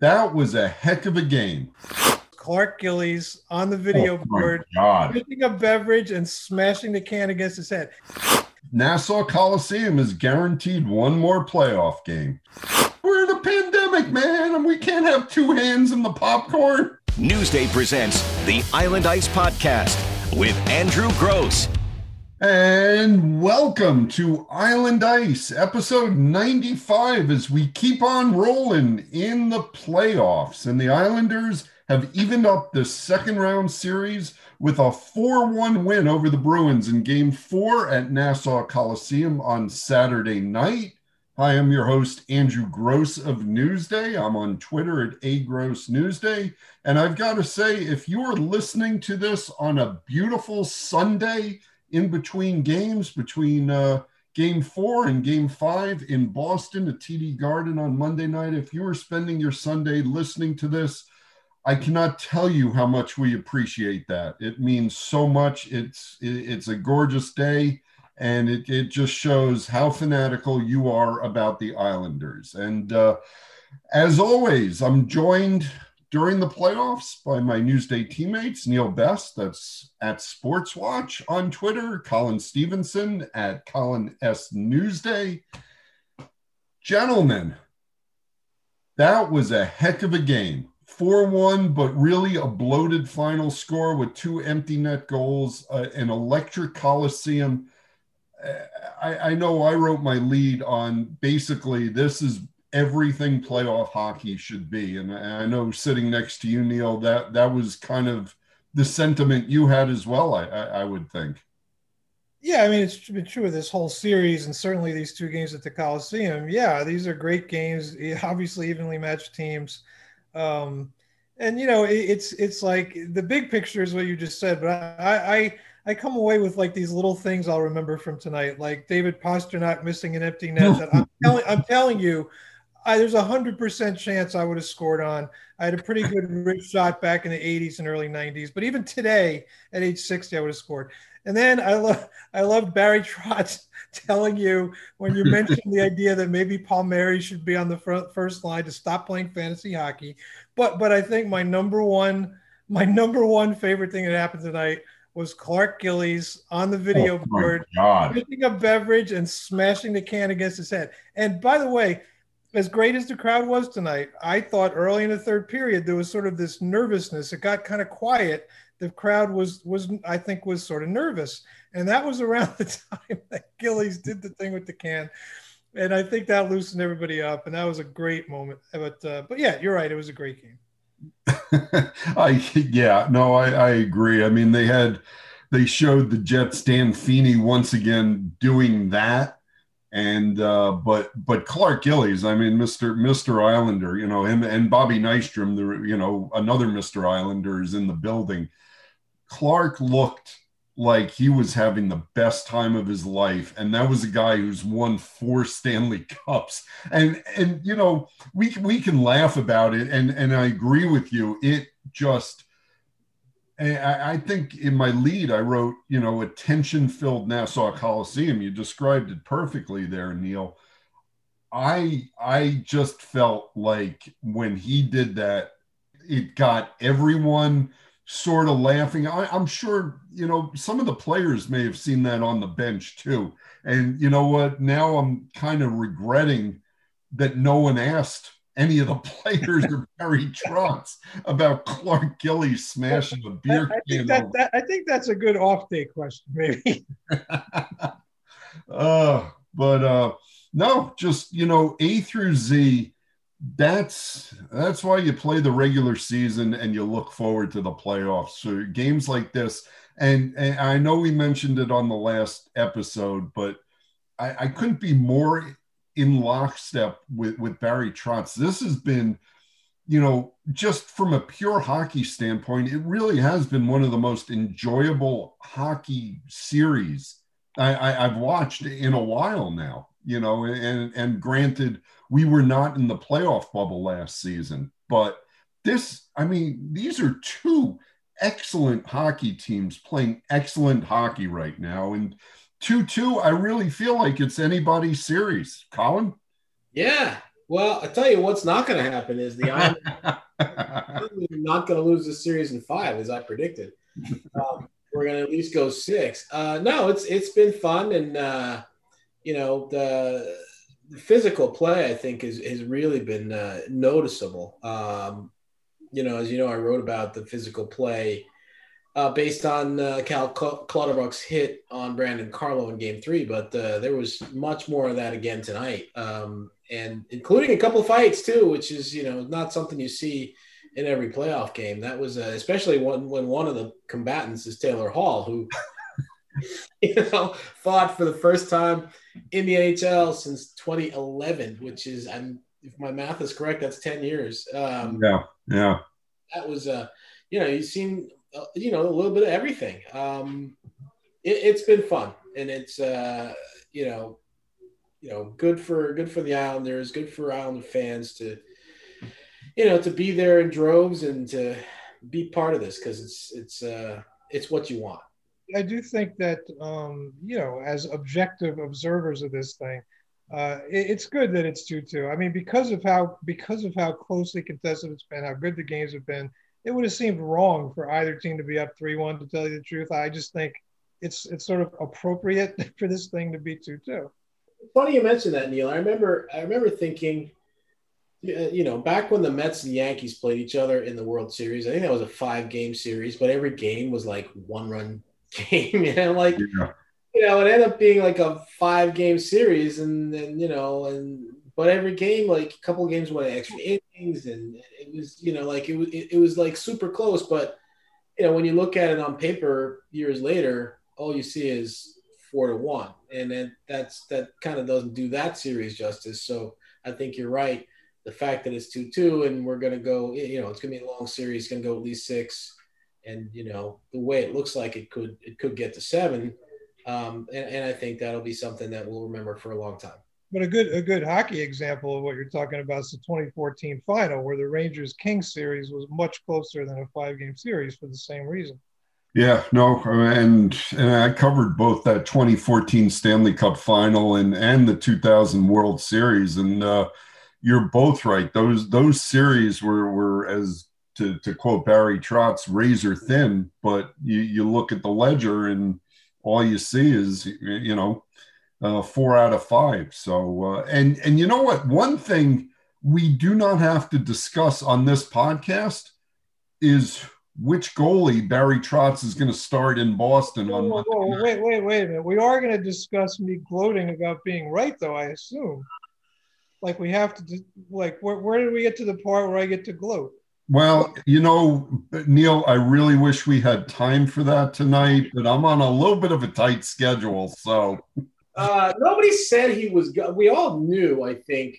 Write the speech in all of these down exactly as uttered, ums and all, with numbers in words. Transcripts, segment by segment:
That was a heck of a game. Clark Gillies on the video oh board, God. Drinking a beverage and smashing the can against his head. Nassau Coliseum is guaranteed one more playoff game. We're in a pandemic, man, and we can't have two hands in the popcorn. Newsday presents the Island Ice Podcast with Andrew Gross. And welcome to Island Ice, episode ninety-five, as we keep on rolling in the playoffs. And the Islanders have evened up the second round series with a four one win over the Bruins in game four at Nassau Coliseum on Saturday night. Hi, I'm your host, Andrew Gross of Newsday. I'm on Twitter at A Gross Newsday. And I've got to say, if you're listening to this on a beautiful Sunday in between games, between uh, game four and game five in Boston at T D Garden on Monday night, if you were spending your Sunday listening to this, I cannot tell you how much we appreciate that. It means so much. It's it's a gorgeous day, and it, it just shows how fanatical you are about the Islanders. And uh, as always, I'm joined during the playoffs by my Newsday teammates, Neil Best, that's at SportsWatch on Twitter, Colin Stevenson at Colin S. Newsday. Gentlemen, that was a heck of a game. four one, but really a bloated final score with two empty net goals, uh, an electric Coliseum. I, I know I wrote my lead on basically this is everything playoff hockey should be. And I know sitting next to you, Neil, that, that was kind of the sentiment you had as well, I, I, I would think. Yeah, I mean, it's been true of this whole series and certainly these two games at the Coliseum. Yeah, these are great games, obviously evenly matched teams. Um, and, you know, it, it's it's like the big picture is what you just said, but I I I come away with like these little things I'll remember from tonight, like David Pastrnak missing an empty net that I'm telling I'm telling you, I, there's a hundred percent chance I would have scored on. I had a pretty good rich shot back in the eighties and early nineties, but even today at age sixty, I would have scored. And then I love I love Barry Trotz telling you when you mentioned the idea that maybe Palmieri should be on the front, first line to stop playing fantasy hockey. But but I think my number one my number one favorite thing that happened tonight was Clark Gillies on the video oh board, drinking a beverage and smashing the can against his head. And by the way, as great as the crowd was tonight, I thought early in the third period, there was sort of this nervousness. It got kind of quiet. The crowd was, was I think, was sort of nervous. And that was around the time that Gillies did the thing with the can. And I think that loosened everybody up. And that was a great moment. But, uh, but yeah, you're right. It was a great game. I Yeah, no, I, I agree. I mean, they had, they showed the Jets, Dan Feeney once again doing that. And, uh, but, but Clark Gillies, I mean, Mister Mister Islander, you know, him and Bobby Nystrom, the, you know, another Mister Islander is in the building. Clark looked like he was having the best time of his life. And that was a guy who's won four Stanley Cups. And, and, you know, we, we can laugh about it. And, and I agree with you. It just, I, I think in my lead, I wrote, you know, a tension-filled Nassau Coliseum. You described it perfectly there, Neil. I, I just felt like when he did that, it got everyone sort of laughing. I, I'm sure, you know, some of the players may have seen that on the bench too. And you know what? Now I'm kind of regretting that no one asked any of the players or Barry Trotz about Clark Gillies smashing a beer can. I think, that, that, I think that's a good off-day question, maybe. uh, but uh, no, just, you know, A through Z, that's that's why you play the regular season and you look forward to the playoffs. So games like this, and, and I know we mentioned it on the last episode, but I, I couldn't be more in lockstep with, with Barry Trotz. This has been, you know, just from a pure hockey standpoint, it really has been one of the most enjoyable hockey series I, I, I've watched in a while now, you know, and, and granted, we were not in the playoff bubble last season, but this, I mean, these are two excellent hockey teams playing excellent hockey right now. And two two, I really feel like it's anybody's series. Colin? Yeah, Well, I tell you what's not going to happen is the Islanders not going to lose this series in five, as I predicted. Um, we're going to at least go six. Uh, no, it's it's been fun, and uh, you know the, the physical play I think is has really been uh, noticeable. Um, you know, as you know, I wrote about the physical play uh, based on uh, Cal Clutterbuck's hit on Brandon Carlo in Game Three, but uh, there was much more of that again tonight. Um, And including a couple of fights too, which is, you know, not something you see in every playoff game. That was uh, especially when, when one of the combatants is Taylor Hall, who, you know, fought for the first time in the N H L since twenty eleven, which is, I'm, if my math is correct, that's ten years. Um, yeah, yeah. That was, uh, you know, you've seen, uh, you know, a little bit of everything. Um, it, it's been fun, and it's, uh, you know, You know, good for good for the Islanders, good for Islander fans to, you know, to be there in droves and to be part of this, because it's it's uh, it's what you want. I do think that um, you know, as objective observers of this thing, uh, it, it's good that it's two two. I mean, because of how because of how closely contested it's been, how good the games have been, it would have seemed wrong for either team to be up three one. To tell you the truth, I just think it's it's sort of appropriate for this thing to be two two. Funny you mentioned that, Neil. I remember I remember thinking, you know, back when the Mets and Yankees played each other in the World Series, I think that was a five-game series, but every game was like one-run game. And like, yeah. you know, it ended up being like a five-game series, and then, you know, and but every game, like a couple of games went extra innings, and it was, you know, like it was, it, it was like super close. But, you know, when you look at it on paper years later, all you see is four to one. And then that's, that kind of doesn't do that series justice. So I think you're right. The fact that it's two two and we're going to go, you know, it's going to be a long series, going to go at least six. And, you know, the way it looks like it could, it could get to seven. Um, and, and I think that'll be something that we'll remember for a long time. But a good, a good hockey example of what you're talking about is the twenty fourteen final, where the Rangers Kings series was much closer than a five game series for the same reason. Yeah, no, and and I covered both that twenty fourteen Stanley Cup final and, and the two thousand World Series, and uh, you're both right. Those those series were, were as to, to quote Barry Trotz, razor thin, but you, you look at the ledger and all you see is, you know, uh, four out of five. So, uh, and, and you know what? One thing we do not have to discuss on this podcast is which goalie Barry Trotz is going to start in Boston on Monday. Whoa, whoa, wait, wait, wait a minute. We are going to discuss me gloating about being right, though, I assume. Like, we have to, like, where, where did we get to the part where I get to gloat? Well, you know, Neil, I really wish we had time for that tonight, but I'm on a little bit of a tight schedule, so. Uh, nobody said he was go- – we all knew, I think,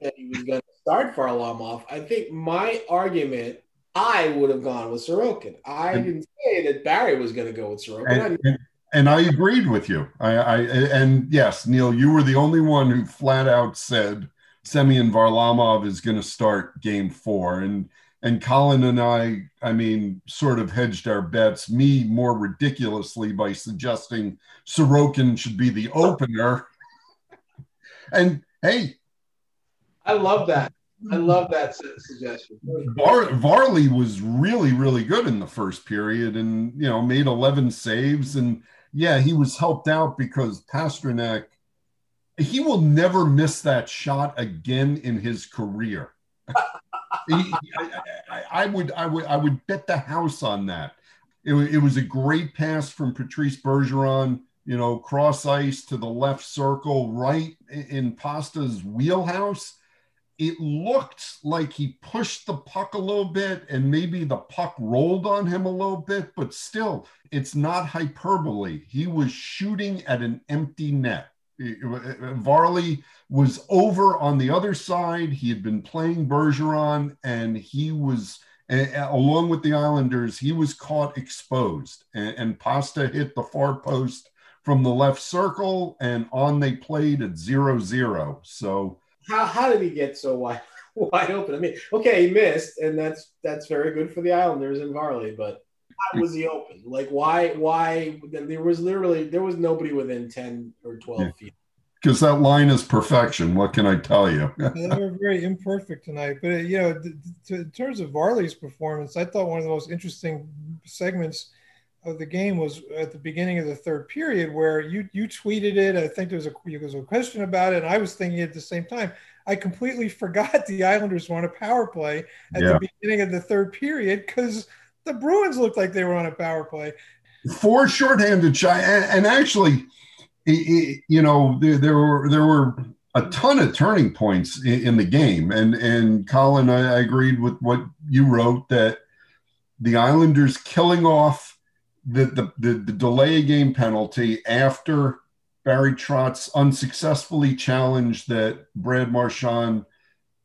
that he was going to start Varlamov. I think my argument – I would have gone with Sorokin. I didn't say that Barry was going to go with Sorokin. And, and, and I agreed with you. I, I and yes, Neil, you were the only one who flat out said Semyon Varlamov is going to start Game Four. And and Colin and I, I mean, sort of hedged our bets. Me more ridiculously by suggesting Sorokin should be the opener. And hey, I love that. I love that suggestion. Var- Varley was really, really good in the first period, and, you know, made eleven saves. And yeah, he was helped out because Pastrnak, he will never miss that shot again in his career. he, I, I, I would, I would, I would bet the house on that. It, it was a great pass from Patrice Bergeron, you know, cross ice to the left circle, right in Pasta's wheelhouse. It looked like he pushed the puck a little bit and maybe the puck rolled on him a little bit, but still, it's not hyperbole. He was shooting at an empty net. Varley was over on the other side. He had been playing Bergeron, and he was, along with the Islanders, he was caught exposed. And Pasta hit the far post from the left circle, and on they played at zero zero. So... How how did he get so wide wide open? I mean, okay, he missed, and that's that's very good for the Islanders and Varley, but how was he open? Like, why why there was literally there was nobody within ten or twelve yeah. feet. Because that line is perfection. What can I tell you? They were very imperfect tonight. But, you know, th- th- in terms of Varley's performance, I thought one of the most interesting segments of the game was at the beginning of the third period where you you tweeted it. I think there was a, there was a question about it, and I was thinking at the same time. I completely forgot the Islanders were on a power play at yeah. the beginning of the third period because the Bruins looked like they were on a power play. Four shorthanded shots. And, and actually – you know, there, there were there were a ton of turning points in, in the game, and and Colin, I, I agreed with what you wrote that the Islanders killing off the the, the, the delay game penalty after Barry Trotz unsuccessfully challenged that Brad Marchand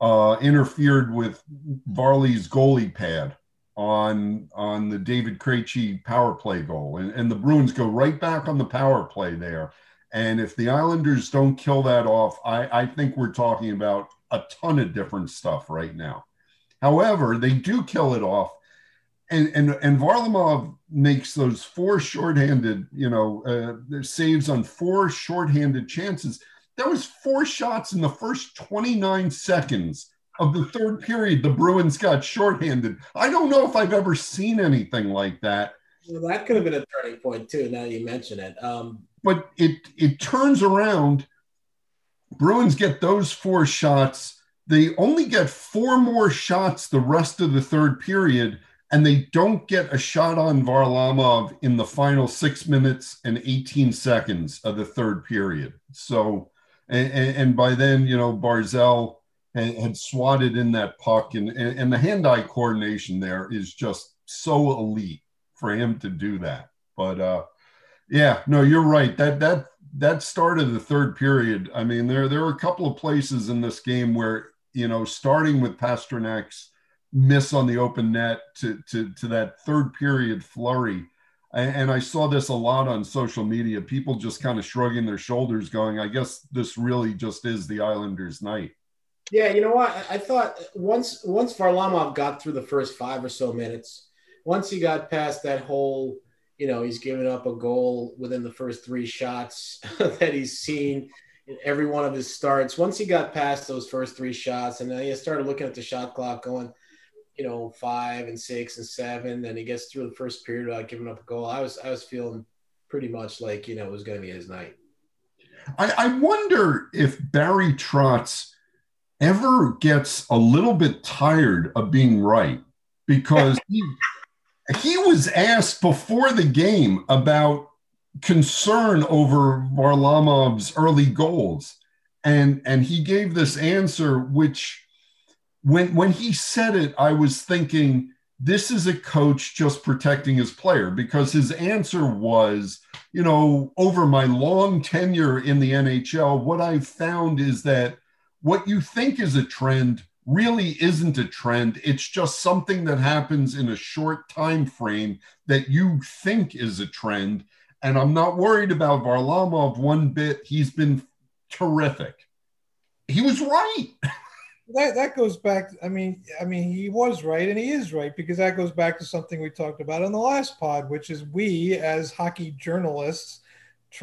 uh, interfered with Varley's goalie pad on on the David Krejci power play goal, and, and the Bruins go right back on the power play there. And if the Islanders don't kill that off, I, I think we're talking about a ton of different stuff right now. However, they do kill it off. And and, and Varlamov makes those four shorthanded, you know, uh, saves on four shorthanded chances. That was four shots in the first twenty-nine seconds of the third period. The Bruins got shorthanded. I don't know if I've ever seen anything like that. Well, that could have been a turning point too, now you mention it. Um, But it it turns around. Bruins get those four shots. They only get four more shots the rest of the third period, and they don't get a shot on Varlamov in the final six minutes and eighteen seconds of the third period. So, and, and by then, you know, Barzal had, had swatted in that puck, and, and the hand-eye coordination there is just so elite for him to do that. But, uh, yeah, no, you're right. That that that started the third period. I mean, there there were a couple of places in this game where, you know, starting with Pasternak's miss on the open net to to, to that third period flurry, and, and I saw this a lot on social media. People just kind of shrugging their shoulders, going, "I guess this really just is the Islanders' night." Yeah, you know what? I, I thought once once Varlamov got through the first five or so minutes, once he got past that whole, you know, he's given up a goal within the first three shots that he's seen in every one of his starts. Once he got past those first three shots, and then he started looking at the shot clock going, you know, five and six and seven, then he gets through the first period without giving up a goal. I was I was feeling pretty much like, you know, it was going to be his night. I, I wonder if Barry Trotz ever gets a little bit tired of being right, because he – he was asked before the game about concern over Varlamov's early goals, and and he gave this answer, which when when he said it, I was thinking, this is a coach just protecting his player, because his answer was, you know, over my long tenure in the N H L, what I've found is that what you think is a trend really isn't a trend. It's just something that happens in a short time frame that you think is a trend. And I'm not worried about Varlamov one bit. He's been terrific. He was right. That that goes back. I mean, I mean, he was right, and he is right, because that goes back to something we talked about on the last pod, which is we as hockey journalists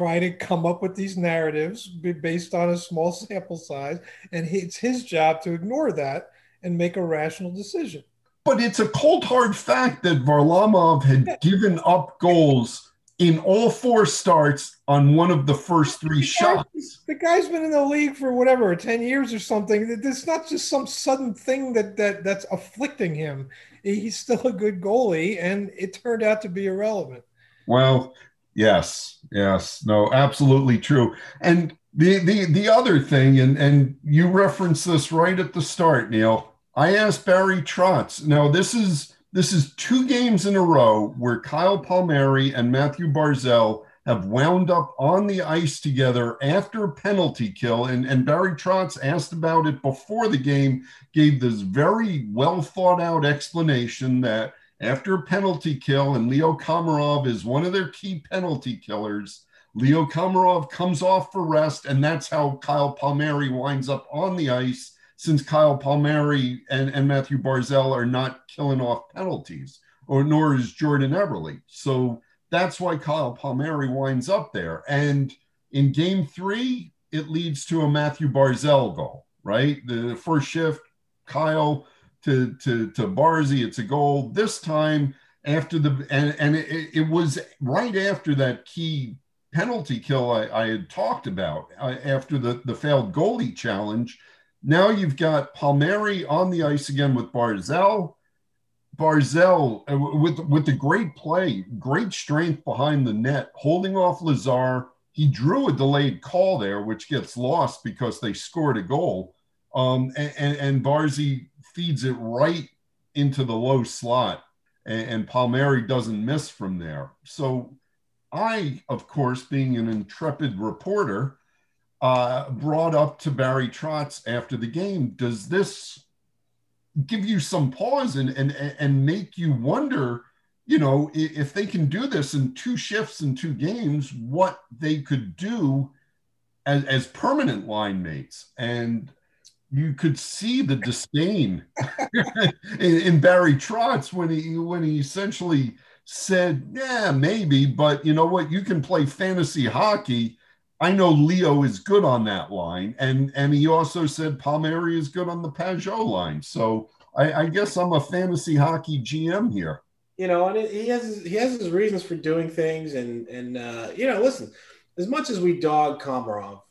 try to come up with these narratives based on a small sample size, and it's his job to ignore that and make a rational decision. But it's a cold, hard fact that Varlamov had yeah. given up goals in all four starts on one of the first three the guy, shots. The guy's been in the league for whatever, ten years or something. It's not just some sudden thing that, that that's afflicting him. He's still a good goalie, and it turned out to be irrelevant. Well, Yes, yes, no, absolutely true. And the the the other thing, and, and you referenced this right at the start, Neil, I asked Barry Trotz. Now, this is this is two games in a row where Kyle Palmieri and Mathew Barzal have wound up on the ice together after a penalty kill. And, and Barry Trotz asked about it before the game, gave this very well-thought-out explanation that after a penalty kill, and Leo Komarov is one of their key penalty killers, Leo Komarov comes off for rest, and that's how Kyle Palmieri winds up on the ice, since Kyle Palmieri and, and Mathew Barzal are not killing off penalties, or nor is Jordan Eberle. So that's why Kyle Palmieri winds up there. And in game three, it leads to a Mathew Barzal goal, right? The first shift, Kyle to to to Barzy, it's a goal. This time after the and, and it, it was right after that key penalty kill I, I had talked about, uh, after the, the failed goalie challenge. Now you've got Palmieri on the ice again with Barzal. Barzal, uh, with, with the great play, great strength behind the net, holding off Lazar. He drew a delayed call there, which gets lost because they scored a goal. Um, and, and, and Barzy feeds it right into the low slot, and, and Palmieri doesn't miss from there. So I, of course, being an intrepid reporter, uh, brought up to Barry Trotz after the game, does this give you some pause and, and, and make you wonder, you know, if they can do this in two shifts in two games, what they could do as, as permanent line mates? And you could see the disdain in, in Barry Trotz when he, when he essentially said, yeah, maybe, but you know what? You can play fantasy hockey. I know Leo is good on that line. And, and he also said Palmieri is good on the Pageau line. So I, I guess I'm a fantasy hockey G M here. You know, and it, he has his, he has his reasons for doing things. And, and uh, you know, listen, as much as we dog Komarov,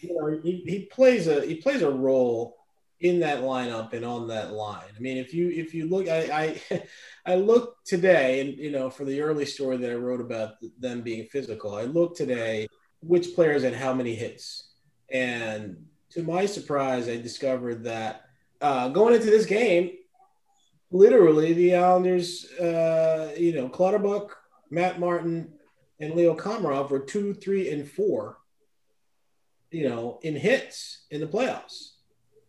you know, he, he plays a he plays a role in that lineup and on that line. I mean, if you if you look, I I, I looked today, and you know, for the early story that I wrote about them being physical, I looked today which players had how many hits, and to my surprise, I discovered that uh, going into this game, literally the Islanders, uh, you know, Clutterbuck, Matt Martin, and Leo Komarov were two, three, and four, you know, in hits in the playoffs,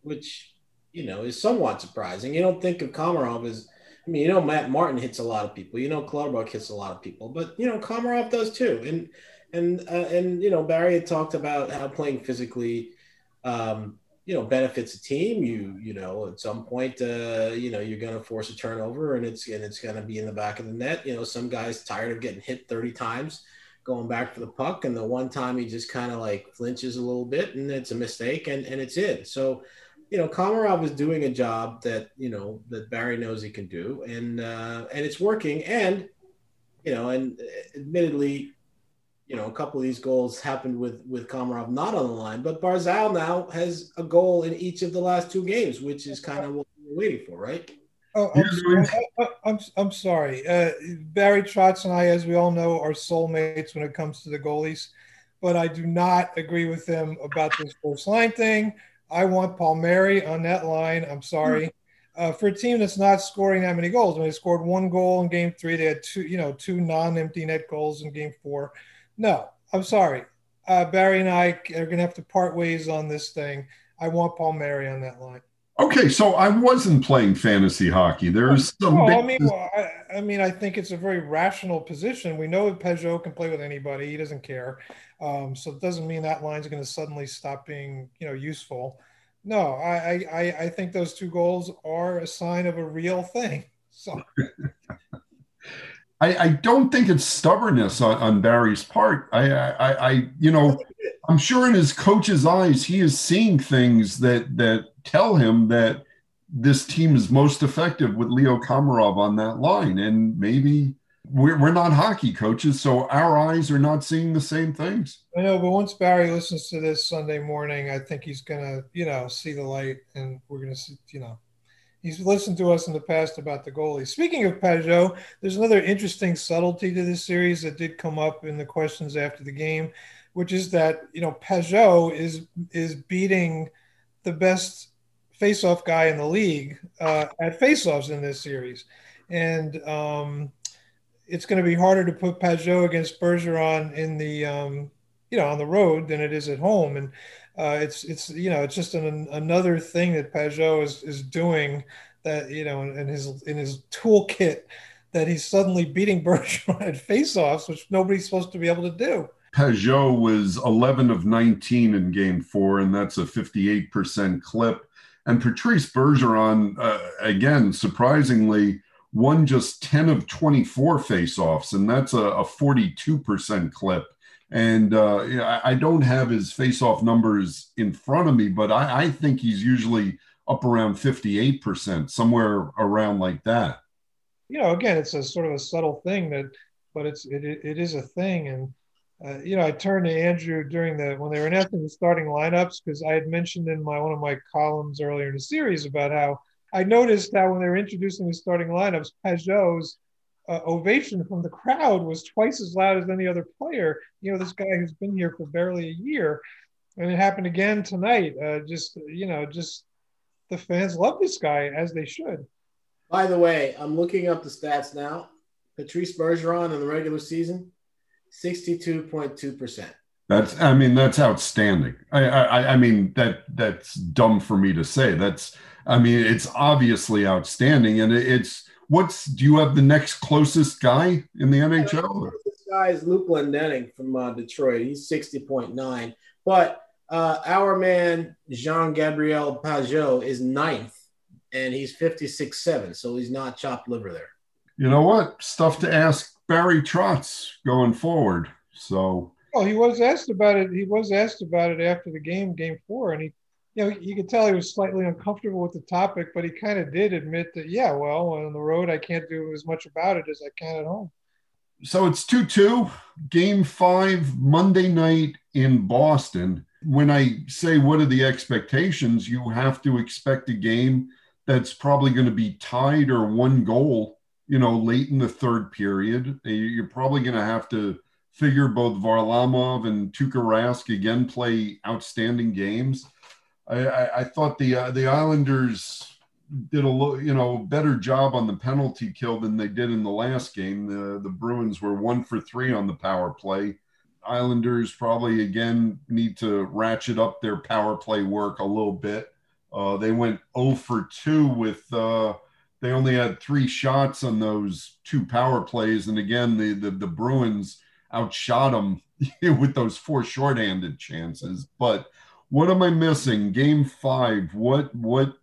which, you know, is somewhat surprising. You don't think of Komarov as, I mean, you know, Matt Martin hits a lot of people, you know, Clutterbuck hits a lot of people, but, you know, Komarov does too. And, and, uh, and, you know, Barry had talked about how playing physically, um, you know, benefits a team. You, you know, at some point, uh, you know, you're going to force a turnover, and it's, and it's going to be in the back of the net. You know, some guy's tired of getting hit thirty times, going back for the puck, and the one time he just kind of like flinches a little bit, and it's a mistake, and, and it's in. So, you know, Komarov is doing a job that, you know, that Barry knows he can do, and uh, and it's working. And, you know, and admittedly, you know, a couple of these goals happened with with Komarov not on the line, but Barzal now has a goal in each of the last two games, which is kind of what we're waiting for, right? Oh, I'm sorry. I, I'm, I'm sorry. Uh, Barry Trotz and I, as we all know, are soulmates when it comes to the goalies, but I do not agree with him about this first line thing. I want Palmieri on that line. I'm sorry. Uh, for a team that's not scoring that many goals, I mean, they scored one goal in game three. They had two, you know, two non-empty net goals in game four. No, I'm sorry. Uh, Barry and I are going to have to part ways on this thing. I want Palmieri on that line. Okay, so I wasn't playing fantasy hockey. There's some. No, big... I mean, well, I, I mean, I think it's a very rational position. We know that Pageau can play with anybody; he doesn't care. Um, so it doesn't mean that line's going to suddenly stop being, you know, useful. No, I, I, I think those two goals are a sign of a real thing. So, I, I don't think it's stubbornness on, on Barry's part. I, I, I, you know, I'm sure in his coach's eyes, he is seeing things that that. tell him that this team is most effective with Leo Komarov on that line. And maybe we're, we're not hockey coaches, so our eyes are not seeing the same things. I know, but once Barry listens to this Sunday morning, I think he's going to, you know, see the light, and we're going to see, you know, he's listened to us in the past about the goalies. Speaking of Pageau, there's another interesting subtlety to this series that did come up in the questions after the game, which is that, you know, Pageau is, is beating the best face-off guy in the league uh, at face-offs in this series. And um, it's going to be harder to put Pageau against Bergeron in the, um, you know, on the road than it is at home. And uh, it's, it's, you know, it's just an, another thing that Pageau is, is doing that, you know, in, in his, in his toolkit, that he's suddenly beating Bergeron at face-offs, which nobody's supposed to be able to do. Pageau was eleven of nineteen in game four, and that's a fifty-eight percent clip. And Patrice Bergeron, uh, again, surprisingly, won just ten of twenty-four faceoffs, and that's a, a forty-two percent clip. And uh, you know, I don't have his faceoff numbers in front of me, but I, I think he's usually up around fifty-eight percent, somewhere around like that. You know, again, it's a sort of a subtle thing that, but it's it it is a thing. And uh, you know, I turned to Andrew during the when they were announcing the starting lineups, because I had mentioned in my one of my columns earlier in the series about how I noticed how when they were introducing the starting lineups, Pageau's Uh, ovation from the crowd was twice as loud as any other player. You know, this guy who's been here for barely a year, and it happened again tonight. Uh, just, you know, just the fans love this guy, as they should. By the way, I'm looking up the stats now. Patrice Bergeron in the regular season, sixty-two point two percent. That's, I mean, that's outstanding. I, I, I mean, that that's dumb for me to say. That's, I mean, it's obviously outstanding, and it, it's, What's do you have the next closest guy in the N H L? The closest guy is Luke Lindell from uh, Detroit. He's sixty point nine. But uh, our man Jean-Gabriel Pageau is ninth, and he's fifty-six point seven. So he's not chopped liver there. You know what? Stuff to ask Barry Trotz going forward. So. Well, he was asked about it. He was asked about it after the game, game four, and he. You know, you could tell he was slightly uncomfortable with the topic, but he kind of did admit that, yeah, well, on the road, I can't do as much about it as I can at home. So it's two two, game five, Monday night in Boston. When I say what are the expectations, you have to expect a game that's probably going to be tied or one goal, you know, late in the third period. You're probably going to have to figure both Varlamov and Tuukka Rask again play outstanding games. I, I thought the uh, the Islanders did a lo- you know better job on the penalty kill than they did in the last game. The the Bruins were one for three on the power play. Islanders probably again need to ratchet up their power play work a little bit. Uh, they went oh for two with uh, they only had three shots on those two power plays, and again the the, the Bruins outshot them with those four shorthanded chances, but. What am I missing? Game five, what what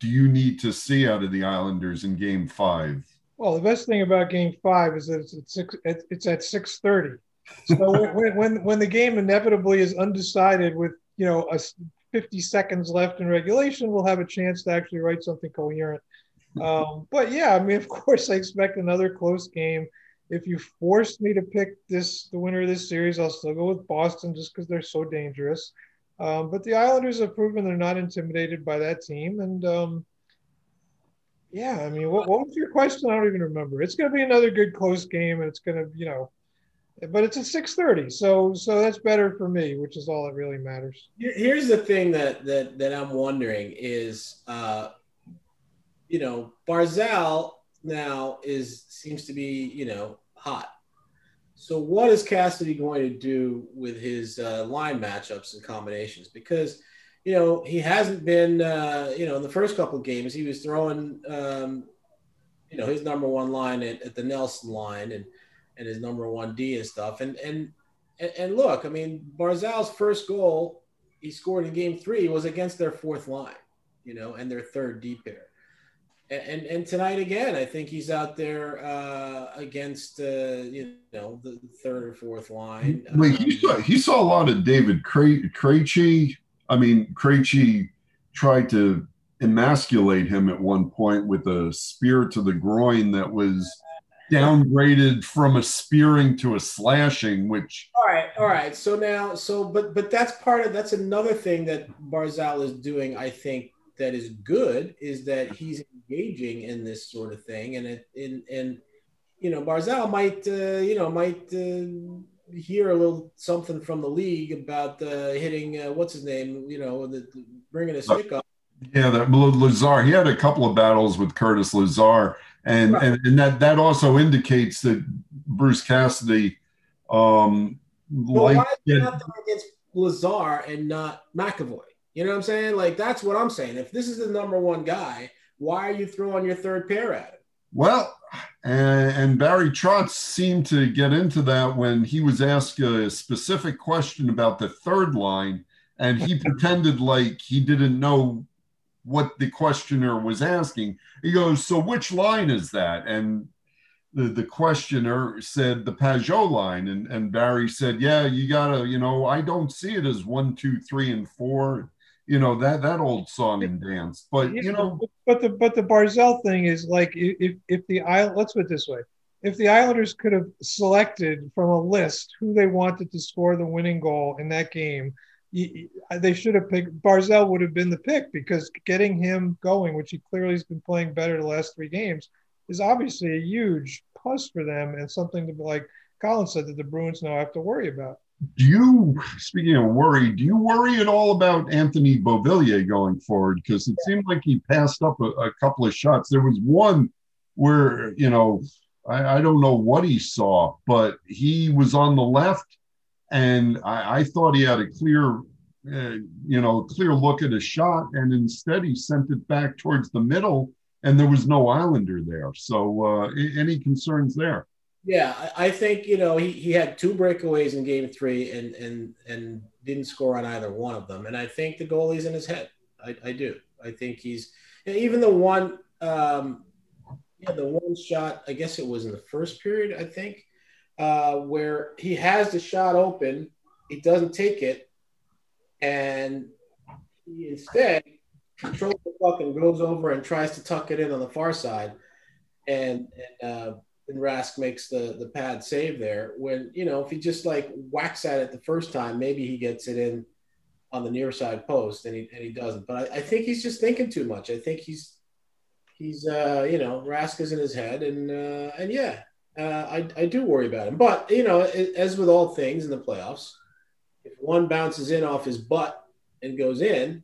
do you need to see out of the Islanders in game five? Well, the best thing about game five is that it's at six, it's at six thirty. So when, when when the game inevitably is undecided with, you know, a fifty seconds left in regulation, we'll have a chance to actually write something coherent. Um, but, yeah, I mean, of course, I expect another close game. If you force me to pick this the winner of this series, I'll still go with Boston just because they're so dangerous. Um, but the Islanders have proven they're not intimidated by that team. And, um, yeah, I mean, what, what was your question? I don't even remember. It's going to be another good close game, and it's going to, you know, but it's at six thirty. So so that's better for me, which is all that really matters. Here's the thing that that, that I'm wondering is, uh, you know, Barzal now is seems to be, you know, hot. So what is Cassidy going to do with his uh, line matchups and combinations? Because, you know, he hasn't been, uh, you know, in the first couple of games, he was throwing, um, you know, his number one line at, at the Nelson line and, and his number one D and stuff. And, and, and look, I mean, Barzal's first goal he scored in game three was against their fourth line, you know, and their third D pair. And and tonight again, I think he's out there uh, against uh, you know the third or fourth line. Um, Wait, he saw he saw a lot of David Krejci. I mean, Krejci tried to emasculate him at one point with a spear to the groin that was downgraded from a spearing to a slashing. Which all right, all right. So now, so but but that's part of that's another thing that Barzal is doing. I think that is good is that he's engaging in this sort of thing, and it, and and you know Barzal might uh, you know might uh, hear a little something from the league about uh, hitting uh, what's his name you know the, the bringing a stick up. Yeah, that Lazar. He had a couple of battles with Curtis Lazar, and right. and, and that, that also indicates that Bruce Cassidy um, liked why is it out there against Lazar and not McAvoy? You know what I'm saying? Like, that's what I'm saying. If this is the number one guy, why are you throwing your third pair at him? Well, and, and Barry Trotz seemed to get into that when he was asked a specific question about the third line, and he pretended like he didn't know what the questioner was asking. He goes, so which line is that? And the, the questioner said the Pageau line, and, and Barry said, yeah, you gotta, you know, I don't see it as one, two, three, and four, you know, that, that old song and dance, but you know. But the, but the Barzal thing is like, if, if the Islanders, let's put it this way. If the Islanders could have selected from a list who they wanted to score the winning goal in that game, they should have picked, Barzal would have been the pick, because getting him going, which he clearly has been playing better the last three games, is obviously a huge plus for them, and something to be, like Colin said, that the Bruins now have to worry about. Do you, speaking of worry, do you worry at all about Anthony Beauvillier going forward? Because it seemed like he passed up a, a couple of shots. There was one where, you know, I, I don't know what he saw, but he was on the left, and I, I thought he had a clear, uh, you know, clear look at a shot, and instead he sent it back towards the middle, and there was no Islander there. So uh, any concerns there? Yeah, I think, you know, he, he had two breakaways in game three and and and didn't score on either one of them. And I think the goalie's in his head. I, I do. I think he's, even the one, um, yeah, the one shot, I guess it was in the first period, I think, uh, where he has the shot open, he doesn't take it, and he instead controls the puck and goes over and tries to tuck it in on the far side, and and uh, and Rask makes the the pad save there. When, you know, if he just like whacks at it the first time, maybe he gets it in on the near side post, and he and he doesn't. But I, I think he's just thinking too much. I think he's he's uh, you know, Rask is in his head, and uh, and yeah, uh, I I do worry about him. But you know, as with all things in the playoffs, if one bounces in off his butt and goes in.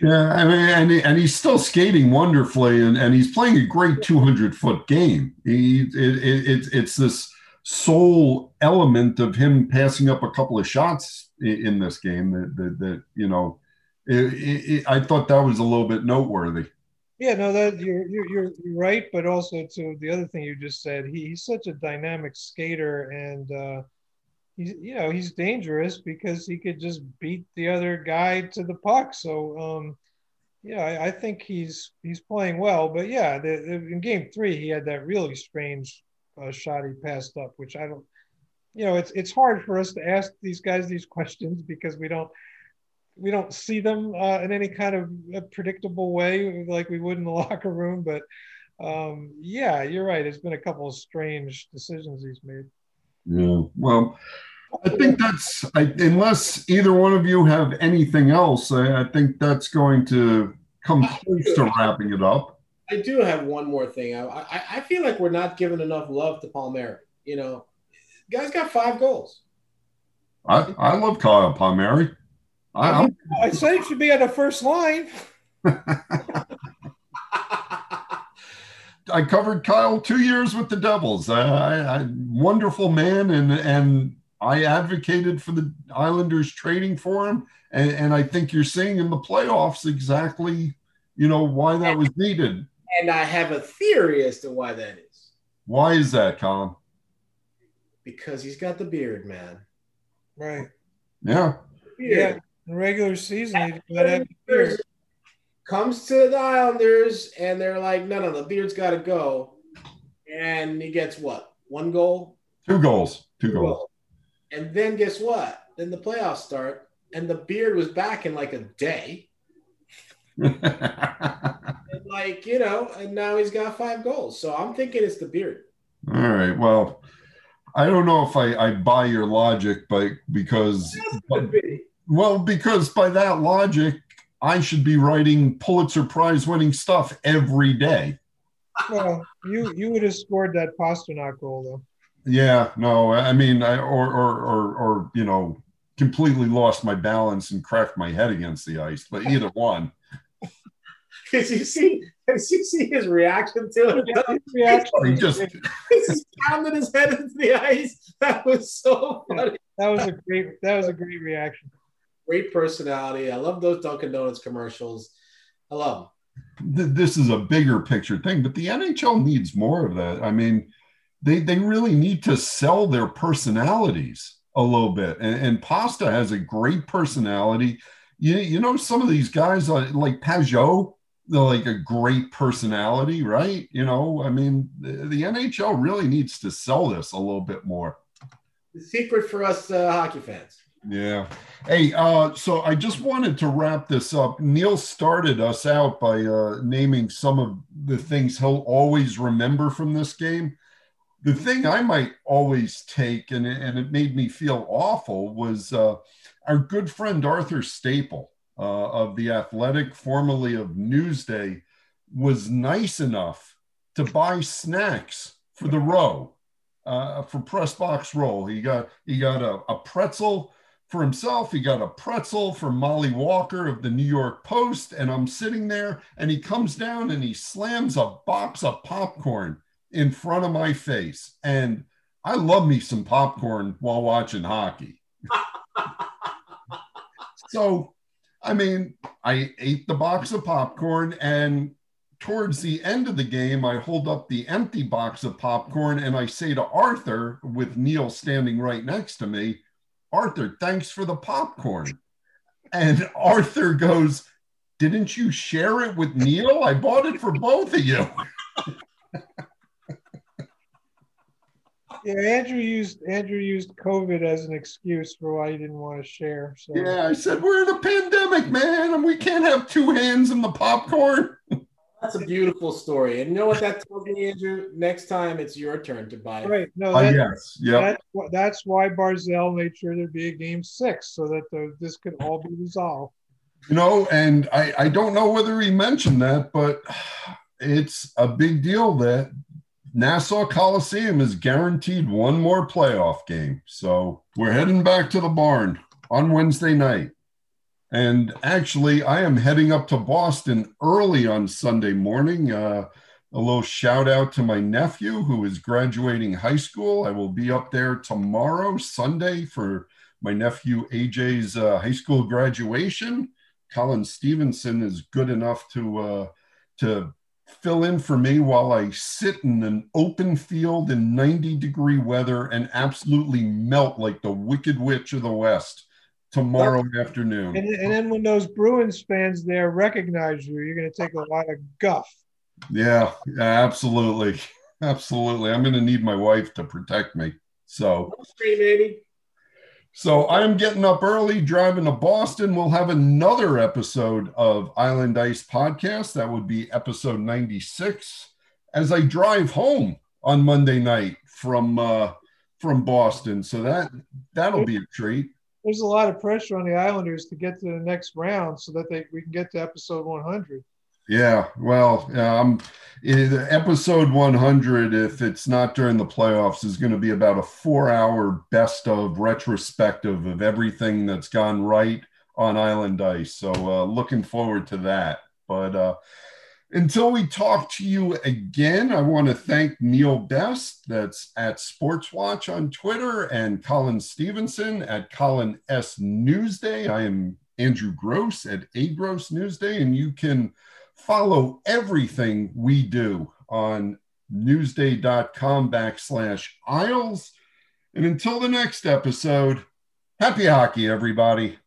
Yeah, I mean, and, he, and he's still skating wonderfully, and, and he's playing a great two hundred foot game. He, it, it, it, it's this sole element of him passing up a couple of shots in, in this game that, that, that you know, it, it, I thought that was a little bit noteworthy. Yeah, no, that you're, you're, you're right, but also to the other thing you just said, he, he's such a dynamic skater, and uh, he's, you know, he's dangerous because he could just beat the other guy to the puck. So, um, yeah, I, I think he's he's playing well. But, yeah, the, the, in game three, he had that really strange uh, shot he passed up, which I don't – you know, it's it's hard for us to ask these guys these questions because we don't we don't see them uh, in any kind of a predictable way like we would in the locker room. But, um, yeah, you're right. It's been a couple of strange decisions he's made. Yeah, well, I think that's, I, unless either one of you have anything else, I, I think that's going to come close to wrapping it up. I do have one more thing. I, I, I feel like we're not giving enough love to Palmieri. You know, guy's got five goals. I, I love Kyle Palmieri. I, I, I say he should be on the first line. I covered Kyle two years with the Devils. I, I, I wonderful man, and and I advocated for the Islanders trading for him, and, and I think you're seeing in the playoffs exactly, you know, why that was needed. And I have a theory as to why that is. Why is that, Colin? Because he's got the beard, man. Right. Yeah. Yeah. In regular season, he's got that beard. Comes to the Islanders, and they're like, no, no, the beard's got to go. And he gets what? One goal? Two goals. Two, Two goals. goals. And then guess what? Then the playoffs start, and the beard was back in like a day. And like, you know, and now he's got five goals. So I'm thinking it's the beard. All right. Well, I don't know if I, I buy your logic, but because – but, be. Well, because by that logic – I should be writing Pulitzer Prize winning stuff every day. Well, you you would have scored that Pastrnak goal though. Yeah, no, I mean, I or or or, or you know, completely lost my balance and cracked my head against the ice. But either one. Did you see? Did you see his reaction to it? Reaction. He just he pounded his head into the ice. That was so funny. That was a great. That was a great reaction. Great personality. I love those Dunkin' Donuts commercials. I love them. This is a bigger picture thing, but the N H L needs more of that. I mean, they they really need to sell their personalities a little bit. And, and Pasta has a great personality. You, you know, some of these guys like Pageau, like a great personality, right? You know, I mean, the, the N H L really needs to sell this a little bit more. The secret for us uh, hockey fans. Yeah. Hey, uh, so I just wanted to wrap this up. Neil started us out by uh, naming some of the things he'll always remember from this game. The thing I might always take, and, and it made me feel awful, was uh, our good friend Arthur Staple uh, of The Athletic, formerly of Newsday, was nice enough to buy snacks for the row, uh, for press box roll. He got, he got a, a pretzel for himself. He got a pretzel for Molly Walker of the New York Post. And I'm sitting there, and he comes down and he slams a box of popcorn in front of my face. And I love me some popcorn while watching hockey. So, I mean, I ate the box of popcorn, and towards the end of the game, I hold up the empty box of popcorn and I say to Arthur, with Neil standing right next to me, "Arthur, thanks for the popcorn." And Arthur goes, "Didn't you share it with Neil? I bought it for both of you." Yeah, Andrew used Andrew used COVID as an excuse for why he didn't want to share. So. Yeah, I said, we're in a pandemic, man, and we can't have two hands in the popcorn. That's a beautiful story. And you know what that tells me, Andrew? Next time, it's your turn to buy it. Right. No, that, uh, yes. Yep. That's, that's why Barzal made sure there'd be a game six, so that the, this could all be resolved. You know, and I, I don't know whether he mentioned that, but it's a big deal that Nassau Coliseum is guaranteed one more playoff game. So we're heading back to the barn on Wednesday night. And actually, I am heading up to Boston early on Sunday morning. Uh, a little shout out to my nephew who is graduating high school. I will be up there tomorrow, Sunday, for my nephew A J's uh, high school graduation. Colin Stevenson is good enough to uh, to fill in for me while I sit in an open field in ninety degree weather and absolutely melt like the Wicked Witch of the West tomorrow well, afternoon. And, and then when those Bruins fans there recognize you, you're going to take a lot of guff. Yeah, absolutely. Absolutely. I'm going to need my wife to protect me. So, baby. So I'm getting up early, driving to Boston. We'll have another episode of Island Ice Podcast. That would be episode ninety-six. As I drive home on Monday night from uh, from Boston, so that that'll be a treat. There's a lot of pressure on the Islanders to get to the next round so that they we can get to episode one hundred. Yeah, well, um, episode one hundred, if it's not during the playoffs, is going to be about a four-hour best-of retrospective of everything that's gone right on Island Ice. So uh, looking forward to that. But uh, until we talk to you again, I want to thank Neil Best, that's at SportsWatch on Twitter, and Colin Stevenson at Colin S. Newsday. I am Andrew Gross at A. Gross Newsday, and you can follow everything we do on newsday.com backslash Isles. And until the next episode, happy hockey, everybody.